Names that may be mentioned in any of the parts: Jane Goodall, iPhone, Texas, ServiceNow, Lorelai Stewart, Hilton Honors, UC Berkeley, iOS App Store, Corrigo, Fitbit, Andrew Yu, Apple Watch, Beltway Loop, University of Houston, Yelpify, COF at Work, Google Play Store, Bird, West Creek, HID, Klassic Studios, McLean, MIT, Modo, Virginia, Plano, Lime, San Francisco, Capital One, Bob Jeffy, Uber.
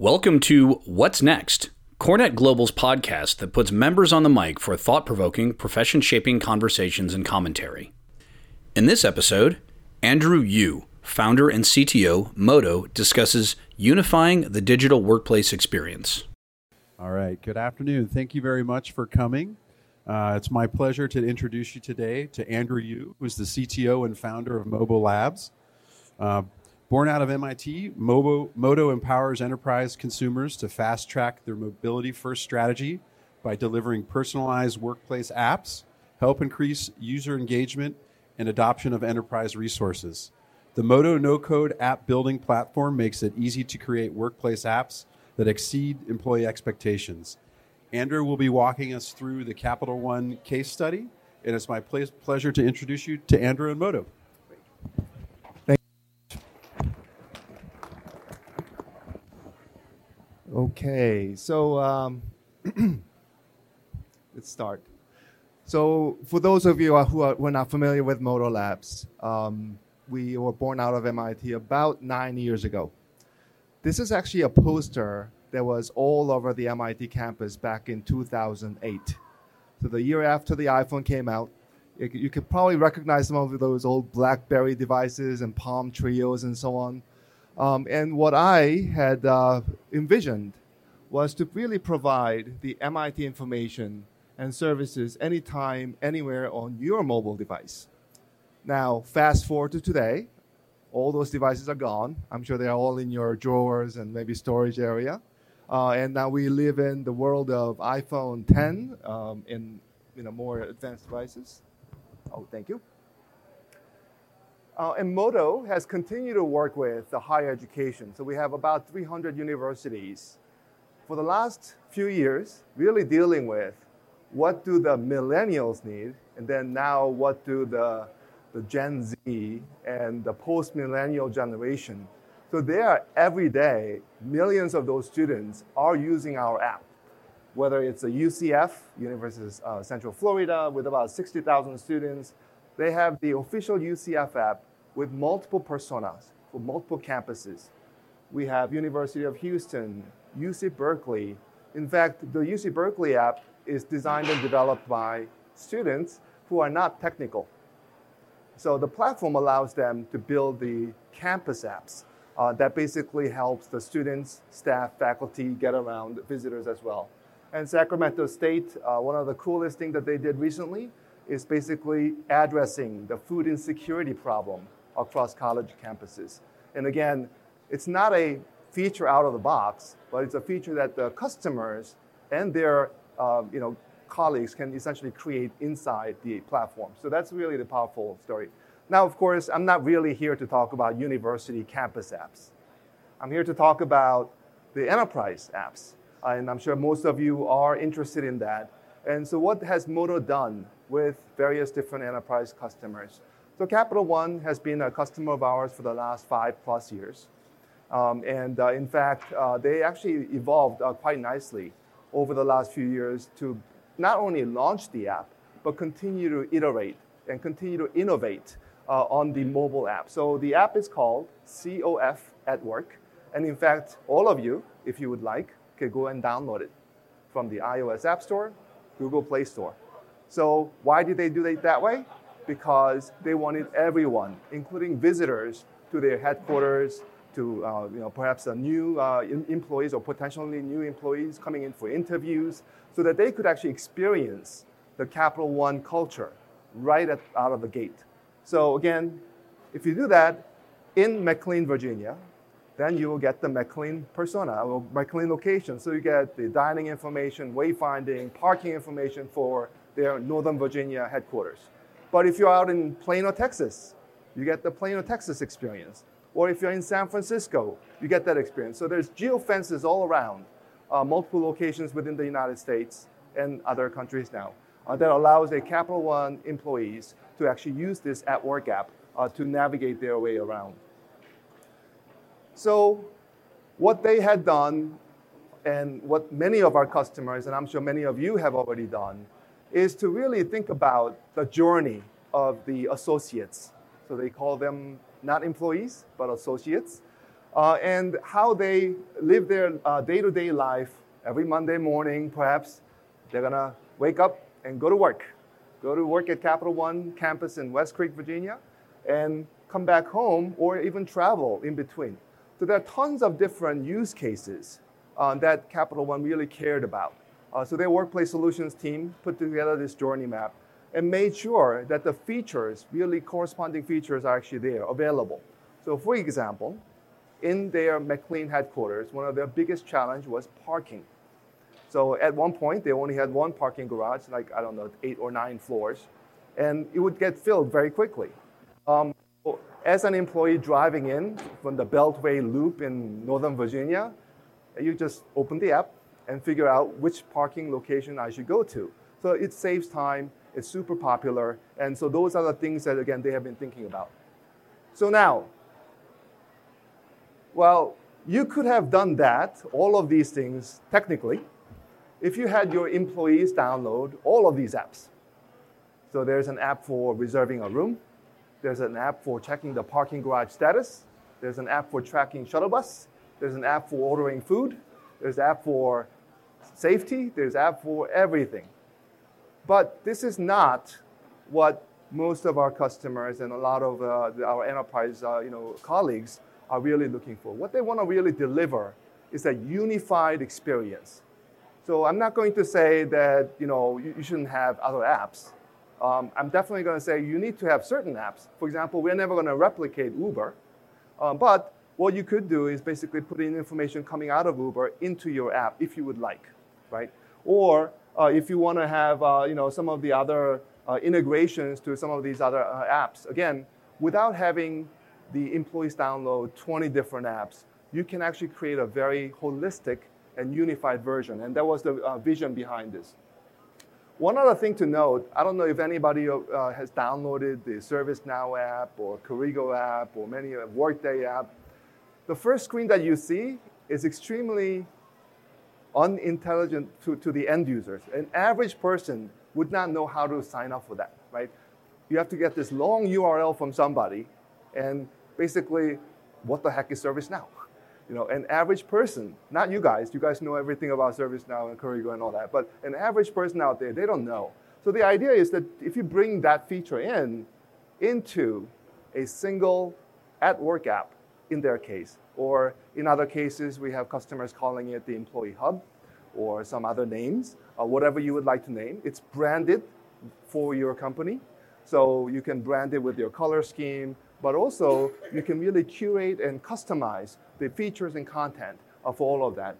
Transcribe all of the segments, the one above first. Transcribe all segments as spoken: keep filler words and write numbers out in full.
Welcome to What's Next, Cornet Global's podcast that puts members on the mic for thought-provoking, profession-shaping conversations and commentary. In this episode, Andrew Yu, founder and C T O, Modo, discusses unifying the digital workplace experience. All right, good afternoon. Thank you very much for coming. Uh, it's my pleasure to introduce you today to Andrew Yu, who's the C T O and founder of Modo Labs. Uh, Born out of M I T, Modo, Modo empowers enterprise consumers to fast-track their mobility-first strategy by delivering personalized workplace apps, help increase user engagement, and adoption of enterprise resources. The Modo no-code app building platform makes it easy to create workplace apps that exceed employee expectations. Andrew will be walking us through the Capital One case study, and it's my pl- pleasure to introduce you to Andrew and Modo. Okay, so um, let's start. So for those of you who are, who are not familiar with Modo Labs, um, we were born out of M I T about nine years ago. This is actually a poster that was all over the M I T campus back in two thousand eight. So the year after the iPhone came out, it, you could probably recognize some of those old BlackBerry devices and Palm Trios and so on. Um, and what I had uh, envisioned was to really provide the M I T information and services anytime, anywhere on your mobile device. Now, fast forward to today, all those devices are gone. I'm sure they're all in your drawers and maybe storage area. Uh, and now we live in the world of iPhone ten um, in you know, more advanced devices. Oh, thank you. Uh, and Modo has continued to work with the higher education. So we have about three hundred universities. For the last few years, really dealing with what do the millennials need, and then now what do the, the Gen Z and the post-millennial generation. So there, every day, millions of those students are using our app, whether it's a U C F, University of uh, Central Florida, with about sixty thousand students. They have the official U C F app with multiple personas, for multiple campuses. We have University of Houston, U C Berkeley. In fact, the U C Berkeley app is designed and developed by students who are not technical. So the platform allows them to build the campus apps uh, that basically helps the students, staff, faculty get around, visitors as well. And Sacramento State, uh, one of the coolest things that they did recently is basically addressing the food insecurity problem across college campuses. And again, it's not a feature out of the box, but it's a feature that the customers and their uh, you know, colleagues can essentially create inside the platform. So that's really the powerful story. Now, of course, I'm not really here to talk about university campus apps. I'm here to talk about the enterprise apps. Uh, and I'm sure most of you are interested in that. And so what has Modo done with various different enterprise customers? So Capital One has been a customer of ours for the last five plus years. Um, and uh, in fact, uh, they actually evolved uh, quite nicely over the last few years to not only launch the app, but continue to iterate and continue to innovate uh, on the mobile app. So the app is called C O F at Work. And in fact, all of you, if you would like, can go and download it from the iOS App Store, Google Play Store. So why did they do it that way? Because they wanted everyone, including visitors to their headquarters, to uh, you know, perhaps a new uh, in- employees or potentially new employees coming in for interviews, so that they could actually experience the Capital One culture right at, out of the gate. So again, if you do that in McLean, Virginia, then you will get the McLean persona or McLean location. So you get the dining information, wayfinding, parking information for their Northern Virginia headquarters. But if you're out in Plano, Texas, you get the Plano, Texas experience. Or if you're in San Francisco, you get that experience. So there's geofences all around, uh, multiple locations within the United States and other countries now, uh, that allows a Capital One employees to actually use this at work app uh, to navigate their way around. So what they had done, and what many of our customers, and I'm sure many of you have already done, is to really think about the journey of the associates. So they call them not employees, but associates. uh, and how they live their uh, day-to-day life. Every Monday morning, perhaps, they're going to wake up and go to work. Go to work at Capital One campus in West Creek, Virginia, and come back home or even travel in between. So there are tons of different use cases uh, that Capital One really cared about. Uh, so their workplace solutions team put together this journey map and made sure that the features, really corresponding features, are actually there, available. So for example, in their McLean headquarters, one of their biggest challenge was parking. So at one point, they only had one parking garage, like, I don't know, eight or nine floors, and it would get filled very quickly. Um, as an employee driving in from the Beltway Loop in Northern Virginia, you just open the app and figure out which parking location I should go to. So it saves time, it's super popular, and so those are the things that, again, they have been thinking about. So now, well, you could have done that, all of these things, technically, if you had your employees download all of these apps. So there's an app for reserving a room. There's an app for checking the parking garage status. There's an app for tracking shuttle bus. There's an app for ordering food. There's an app for safety. There's an app for everything. But this is not what most of our customers and a lot of uh, our enterprise uh, you know, colleagues are really looking for. What they want to really deliver is a unified experience. So I'm not going to say that you know you shouldn't have other apps. Um, I'm definitely going to say you need to have certain apps. For example, we're never going to replicate Uber. Uh, but what you could do is basically put in information coming out of Uber into your app if you would like, right? Or uh, if you want to have uh, you know some of the other uh, integrations to some of these other uh, apps. Again, without having the employees download twenty different apps, you can actually create a very holistic and unified version. And that was the uh, vision behind this. One other thing to note, I don't know if anybody uh, has downloaded the ServiceNow app or Corrigo app or many uh, Workday app. The first screen that you see is extremely unintelligent to, to the end users. An average person would not know how to sign up for that, right? You have to get this long U R L from somebody and basically, what the heck is ServiceNow? You know, an average person, not you guys, you guys know everything about ServiceNow and Corrigo and all that, but an average person out there, they don't know. So the idea is that if you bring that feature in, into a single at-work app, in their case, or in other cases, we have customers calling it the Employee Hub, or some other names, or whatever you would like to name. It's branded for your company, so you can brand it with your color scheme, but also you can really curate and customize the features and content of all of that.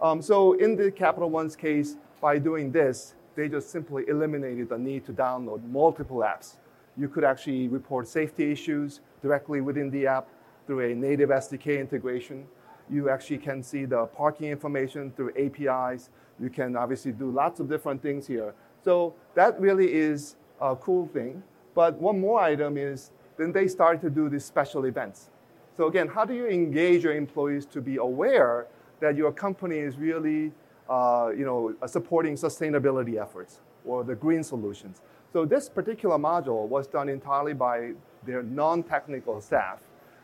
Um, so in the Capital One's case, by doing this, they just simply eliminated the need to download multiple apps. You could actually report safety issues directly within the app through a native S D K integration. You actually can see the parking information through A P Is. You can obviously do lots of different things here. So that really is a cool thing. But one more item is, then they started to do these special events. So again, how do you engage your employees to be aware that your company is really uh, you know, supporting sustainability efforts or the green solutions? So this particular module was done entirely by their non-technical staff,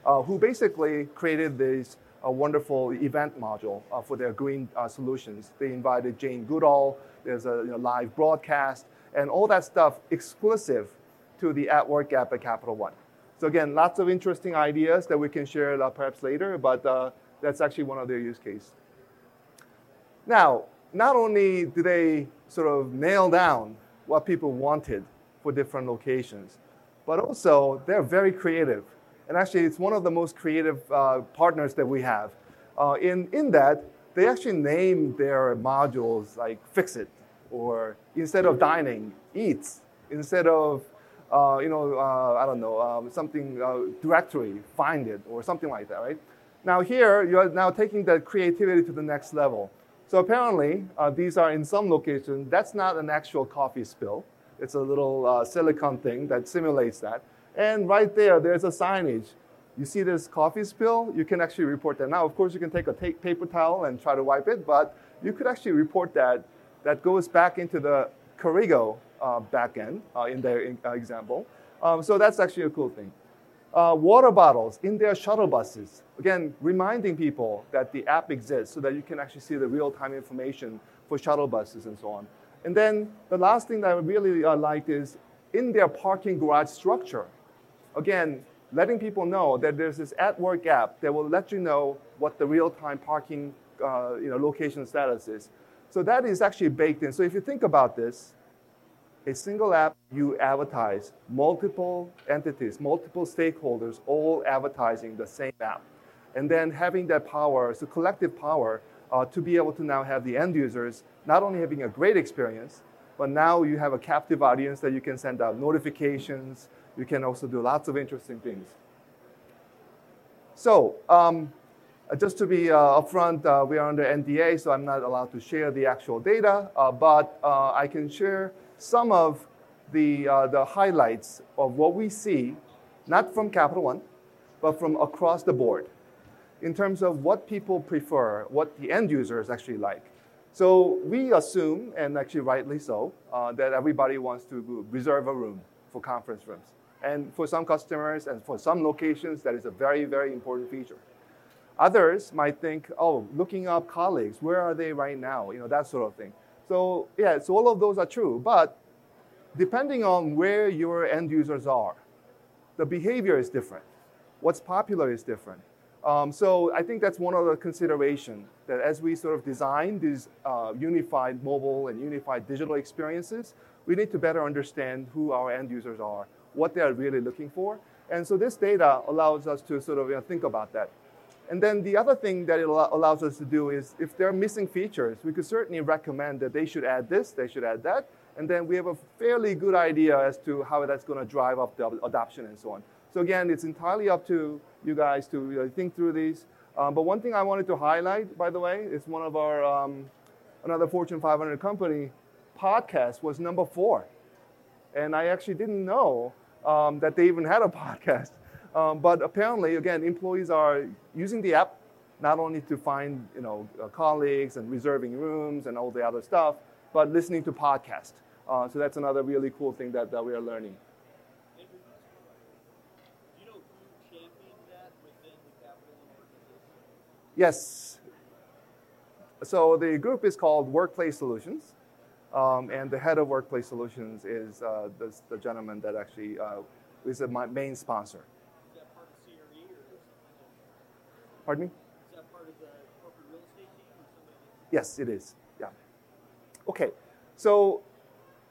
uh, who basically created this uh, wonderful event module uh, for their green uh, solutions. They invited Jane Goodall, there's a you know, live broadcast, and all that stuff exclusive to the at-work app at Capital One. So again, lots of interesting ideas that we can share perhaps later, but uh, that's actually one of their use cases. Now, not only did they sort of nail down what people wanted for different locations, but also they're very creative. And actually, it's one of the most creative uh, partners that we have. Uh, in, in that, they actually named their modules like Fix It, or instead of Dining, Eats, instead of Uh, you know, uh, I don't know, uh, something, uh, directory, find it, or something like that, right? Now here, you are now taking that creativity to the next level. So apparently, uh, these are in some locations, that's not an actual coffee spill. It's a little uh, silicone thing that simulates that. And right there, there's a signage. You see this coffee spill, you can actually report that. Now, of course, you can take a ta- paper towel and try to wipe it, but you could actually report that. That goes back into the Corrigo Uh, backend uh, in their in, uh, example. Um, so that's actually a cool thing. Uh, water bottles in their shuttle buses. Again, reminding people that the app exists so that you can actually see the real-time information for shuttle buses and so on. And then the last thing that I really uh, liked is in their parking garage structure. Again, letting people know that there's this at-work app that will let you know what the real-time parking uh, you know, location status is. So that is actually baked in. So if you think about this, a single app, you advertise multiple entities, multiple stakeholders, all advertising the same app. And then having that power, so collective power, uh, to be able to now have the end users not only having a great experience, but now you have a captive audience that you can send out notifications. You can also do lots of interesting things. So um, just to be uh, upfront, uh, we are under N D A, so I'm not allowed to share the actual data, uh, but uh, I can share some of the, uh, the highlights of what we see, not from Capital One, but from across the board in terms of what people prefer, what the end users actually like. So we assume, and actually rightly so, uh, that everybody wants to reserve a room for conference rooms. And for some customers and for some locations, that is a very, very important feature. Others might think, oh, looking up colleagues, where are they right now? You know, that sort of thing. So yeah, so all of those are true, but depending on where your end users are, the behavior is different. What's popular is different. Um, so I think that's one other consideration, that as we sort of design these uh, unified mobile and unified digital experiences, we need to better understand who our end users are, what they are really looking for. And so this data allows us to sort of you know, think about that. And then the other thing that it allows us to do is if there are missing features, we could certainly recommend that they should add this, they should add that, and then we have a fairly good idea as to how that's going to drive up the adoption and so on. So again, it's entirely up to you guys to you know, think through these. Um, but one thing I wanted to highlight, by the way, is one of our, um, another Fortune five hundred company podcast was number four. And I actually didn't know um, that they even had a podcast. Um, but apparently, again, employees are using the app not only to find you know uh, colleagues and reserving rooms and all the other stuff, but listening to podcasts. Uh, so that's another really cool thing that, that we are learning. Do you know who championed that within the Capital organization? Yes. So the group is called Workplace Solutions, um, and the head of Workplace Solutions is uh, the, the gentleman that actually uh, is my main sponsor. Pardon me? Is that part of the corporate real estate team or somebody else? Yes, it is. Yeah. Okay. So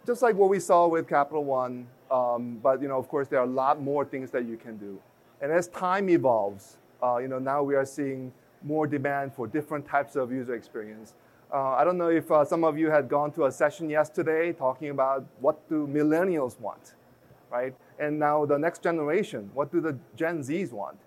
just like what we saw with Capital One, um, but you know, of course, there are a lot more things that you can do. And as time evolves, uh, you know, now we are seeing more demand for different types of user experience. Uh, I don't know if uh, some of you had gone to a session yesterday talking about what do millennials want, right? And now the next generation, what do the Gen Zs want?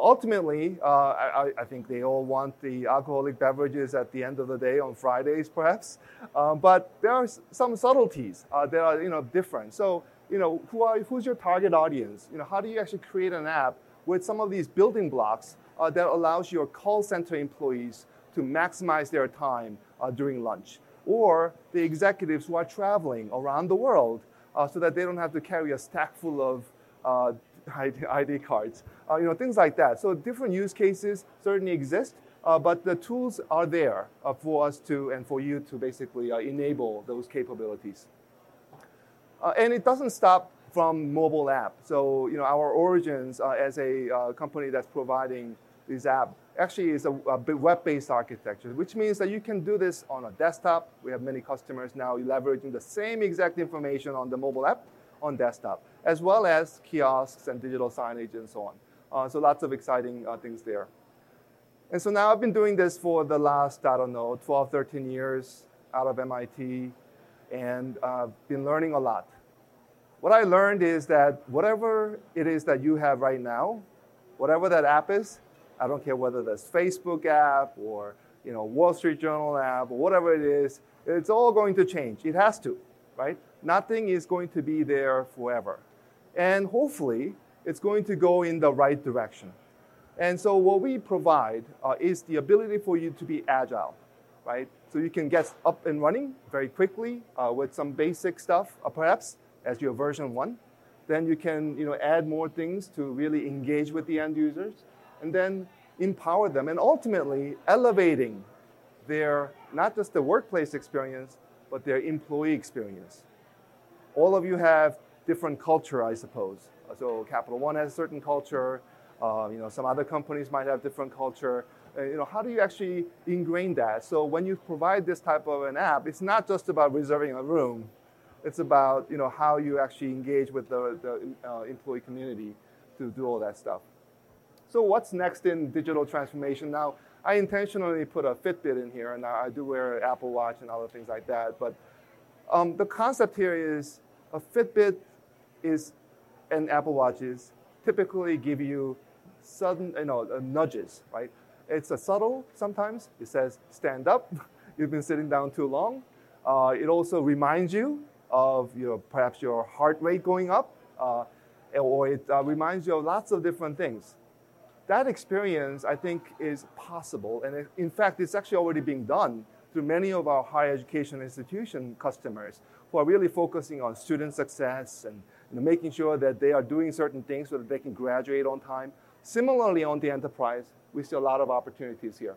Ultimately, uh, I, I think they all want the alcoholic beverages at the end of the day on Fridays, perhaps. Um, but there are some subtleties uh, that are, you know, different. So, you know, who are who's your target audience? You know, how do you actually create an app with some of these building blocks uh, that allows your call center employees to maximize their time uh, during lunch, or the executives who are traveling around the world uh, so that they don't have to carry a stack full of uh, I D cards, uh, you know, things like that. So different use cases certainly exist, uh, but the tools are there uh, for us to and for you to basically uh, enable those capabilities. Uh, and it doesn't stop from mobile app. So, you know, our origins uh, as a uh, company that's providing this app actually is a, a web-based architecture, which means that you can do this on a desktop. We have many customers now leveraging the same exact information on the mobile app on desktop, as well as kiosks and digital signage and so on. Uh, so lots of exciting uh, things there. And so now I've been doing this for the last, I don't know, twelve, thirteen years out of M I T, and I've uh, been learning a lot. What I learned is that whatever it is that you have right now, whatever that app is, I don't care whether that's Facebook app or you know Wall Street Journal app or whatever it is, it's all going to change. It has to, right? Nothing is going to be there forever. And hopefully, it's going to go in the right direction. And so what we provide uh, is the ability for you to be agile, right? So you can get up and running very quickly uh, with some basic stuff, uh, perhaps, as your version one. Then you can, you know, add more things to really engage with the end users and then empower them and ultimately elevating their, not just the workplace experience, but their employee experience. All of you have different culture, I suppose. So Capital One has a certain culture. Uh, you know, some other companies might have different culture. Uh, you know, how do you actually ingrain that? So when you provide this type of an app, it's not just about reserving a room. It's about, you know, how you actually engage with the, the uh, employee community to do all that stuff. So what's next in digital transformation? Now, I intentionally put a Fitbit in here, and I do wear an Apple Watch and other things like that. But um, the concept here is a Fitbit is, and Apple Watches typically give you sudden, you know, nudges, right? It's a subtle sometimes. It says, stand up. You've been sitting down too long. Uh, it also reminds you of your, perhaps your heart rate going up, uh, or it uh, reminds you of lots of different things. That experience, I think, is possible. And it, in fact, it's actually already being done through many of our higher education institution customers who are really focusing on student success and, you know, making sure that they are doing certain things so that they can graduate on time. Similarly, on the enterprise, we see a lot of opportunities here.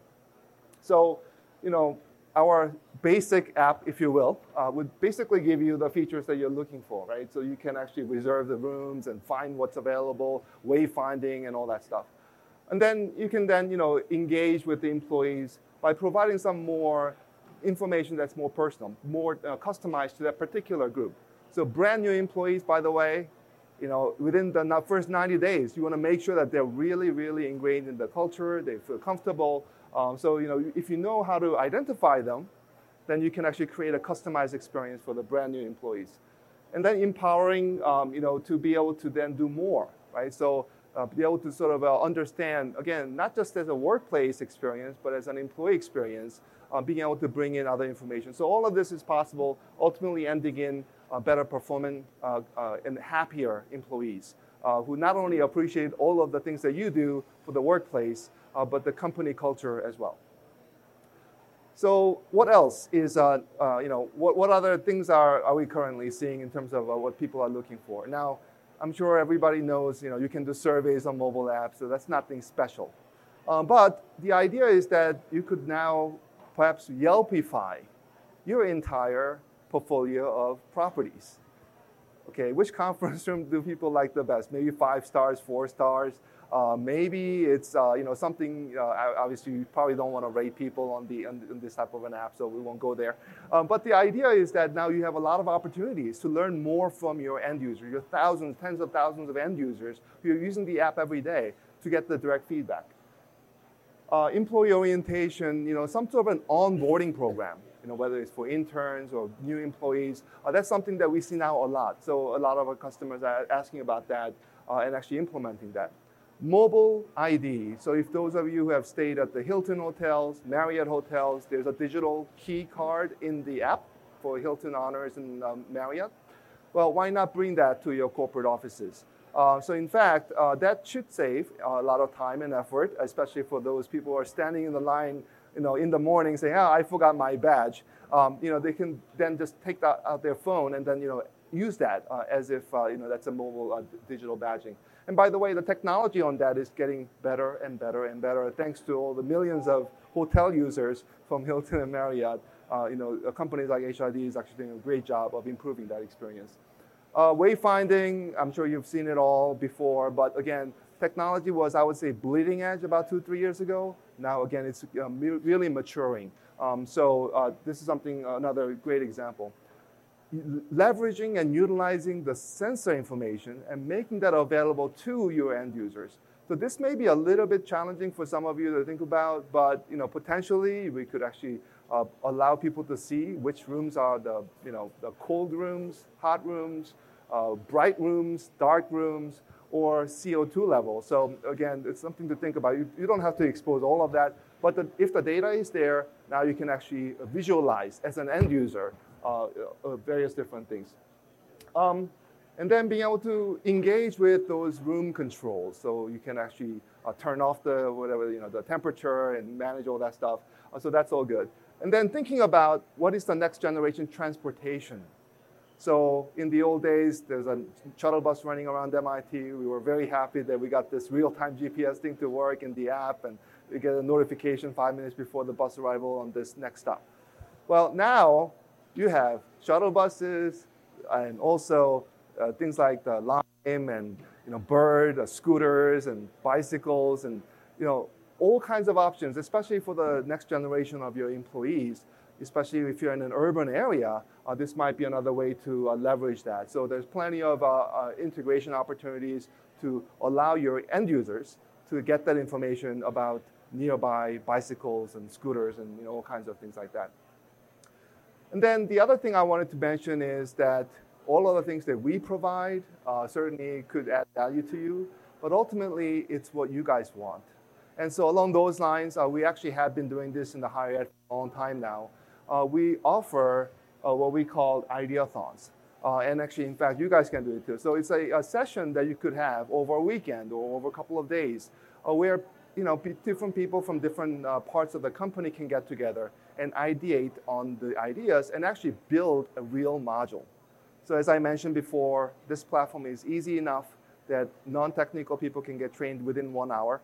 So, you know, our basic app, if you will, uh, would basically give you the features that you're looking for, right? So you can actually reserve the rooms and find what's available, wayfinding and all that stuff. And then you can then, you know, engage with the employees by providing some more information that's more personal, more uh, customized to that particular group. So brand new employees, by the way, you know, within the first ninety days, you want to make sure that they're really, really ingrained in the culture, they feel comfortable. Um, so, you know, if you know how to identify them, then you can actually create a customized experience for the brand new employees. And then empowering, um, you know, to be able to then do more, right? So Uh, be able to sort of uh, understand, again, not just as a workplace experience, but as an employee experience, uh, being able to bring in other information. So all of this is possible, ultimately ending in uh, better performing uh, uh, and happier employees uh, who not only appreciate all of the things that you do for the workplace, uh, but the company culture as well. So what else is, uh, uh, you know, what, what other things are, are we currently seeing in terms of uh, what people are looking for? Now, I'm sure everybody knows, you know, you can do surveys on mobile apps, so that's nothing special. Um, but the idea is that you could now perhaps Yelpify your entire portfolio of properties. Okay, which conference room do people like the best? Maybe five stars, four stars. Uh, maybe it's, uh, you know, something, uh, obviously you probably don't want to rate people on, the, on this type of an app, so we won't go there. Um, but the idea is that now you have a lot of opportunities to learn more from your end user, your thousands, tens of thousands of end users who are using the app every day to get the direct feedback. Uh, employee orientation, you know, some sort of an onboarding program, you know, whether it's for interns or new employees, uh, that's something that we see now a lot. So a lot of our customers are asking about that uh, and actually implementing that. Mobile I D, so if those of you who have stayed at the Hilton hotels, Marriott hotels, there's a digital key card in the app for Hilton Honors and um, Marriott. Well, why not bring that to your corporate offices? Uh, so in fact, uh, that should save a lot of time and effort, especially for those people who are standing in the line, you know, in the morning saying, ah, oh, I forgot my badge. Um, you know, they can then just take that out their phone and then, you know, use that uh, as if, uh, you know, that's a mobile uh, digital badging. And by the way, the technology on that is getting better and better and better, thanks to all the millions of hotel users from Hilton and Marriott. Uh, you know, companies like H I D is actually doing a great job of improving that experience. Uh, wayfinding, I'm sure you've seen it all before, but again, technology was, I would say, bleeding edge about two, three years ago. Now, again, it's uh, really maturing. Um, so uh, this is something, another great example. Leveraging and utilizing the sensor information and making that available to your end users. So this may be a little bit challenging for some of you to think about, but you know, potentially we could actually uh, allow people to see which rooms are the, you know, the cold rooms, hot rooms, uh, bright rooms, dark rooms, or C O two level. So again, it's something to think about. You, you don't have to expose all of that, but the, if the data is there, now you can actually visualize as an end user Uh, uh, various different things. Um, and then being able to engage with those room controls. So you can actually uh, turn off the whatever, you know, the temperature and manage all that stuff. Uh, so that's all good. And then thinking about what is the next generation transportation. So in the old days, there's a shuttle bus running around M I T. We were very happy that we got this real-time G P S thing to work in the app, and we get a notification five minutes before the bus arrival on this next stop. Well, now you have shuttle buses and also uh, things like the Lime and you know Bird, uh, scooters and bicycles, and you know all kinds of options, especially for the next generation of your employees. Especially if you're in an urban area, uh, this might be another way to uh, leverage that. So there's plenty of uh, uh, integration opportunities to allow your end users to get that information about nearby bicycles and scooters and you know, all kinds of things like that. And then the other thing I wanted to mention is that all of the things that we provide uh, certainly could add value to you, but ultimately it's what you guys want. And so along those lines, uh, we actually have been doing this in the higher ed for a long time now. Uh, we offer uh, what we call ideathons. Uh, and actually, in fact, you guys can do it too. So it's a, a session that you could have over a weekend or over a couple of days uh, where you know, p- different people from different uh, parts of the company can get together and ideate on the ideas and actually build a real module. So as I mentioned before, this platform is easy enough that non-technical people can get trained within one hour.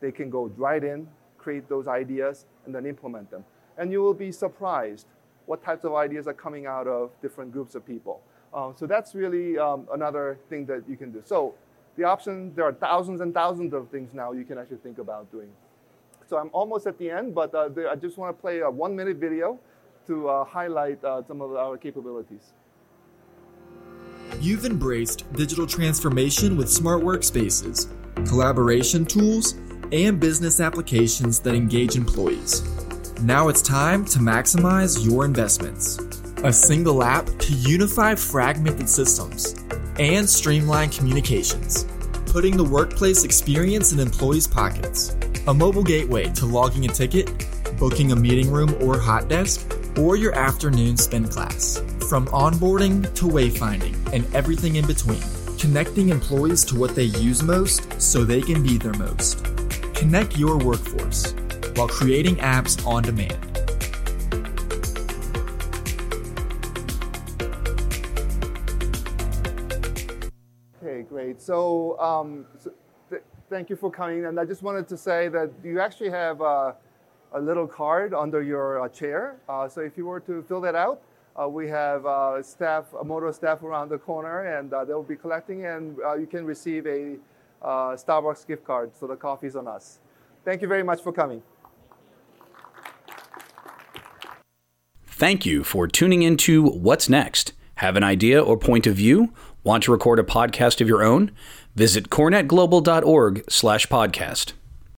They can go right in, create those ideas, and then implement them. And you will be surprised what types of ideas are coming out of different groups of people. Um, so that's really um, another thing that you can do. So the option, there are thousands and thousands of things now you can actually think about doing. So I'm almost at the end, but uh, I just want to play a one-minute video to uh, highlight uh, some of our capabilities. You've embraced digital transformation with smart workspaces, collaboration tools, and business applications that engage employees. Now it's time to maximize your investments. A single app to unify fragmented systems and streamline communications, putting the workplace experience in employees' pockets. A mobile gateway to logging a ticket, booking a meeting room or hot desk, or your afternoon spin class. From onboarding to wayfinding and everything in between, connecting employees to what they use most so they can be their most. Connect your workforce while creating apps on demand. Okay, great. So, um, so th- thank you for coming. And I just wanted to say that you actually have uh, a little card under your uh, chair. Uh, so if you were to fill that out, uh, we have uh, staff, a Modo staff around the corner, and uh, they'll be collecting, and uh, you can receive a Uh, Starbucks gift card, so the coffee's on us. Thank you very much for coming. Thank you for tuning into What's Next. Have an idea or point of view? Want to record a podcast of your own? Visit cornetglobal dot org slash podcast.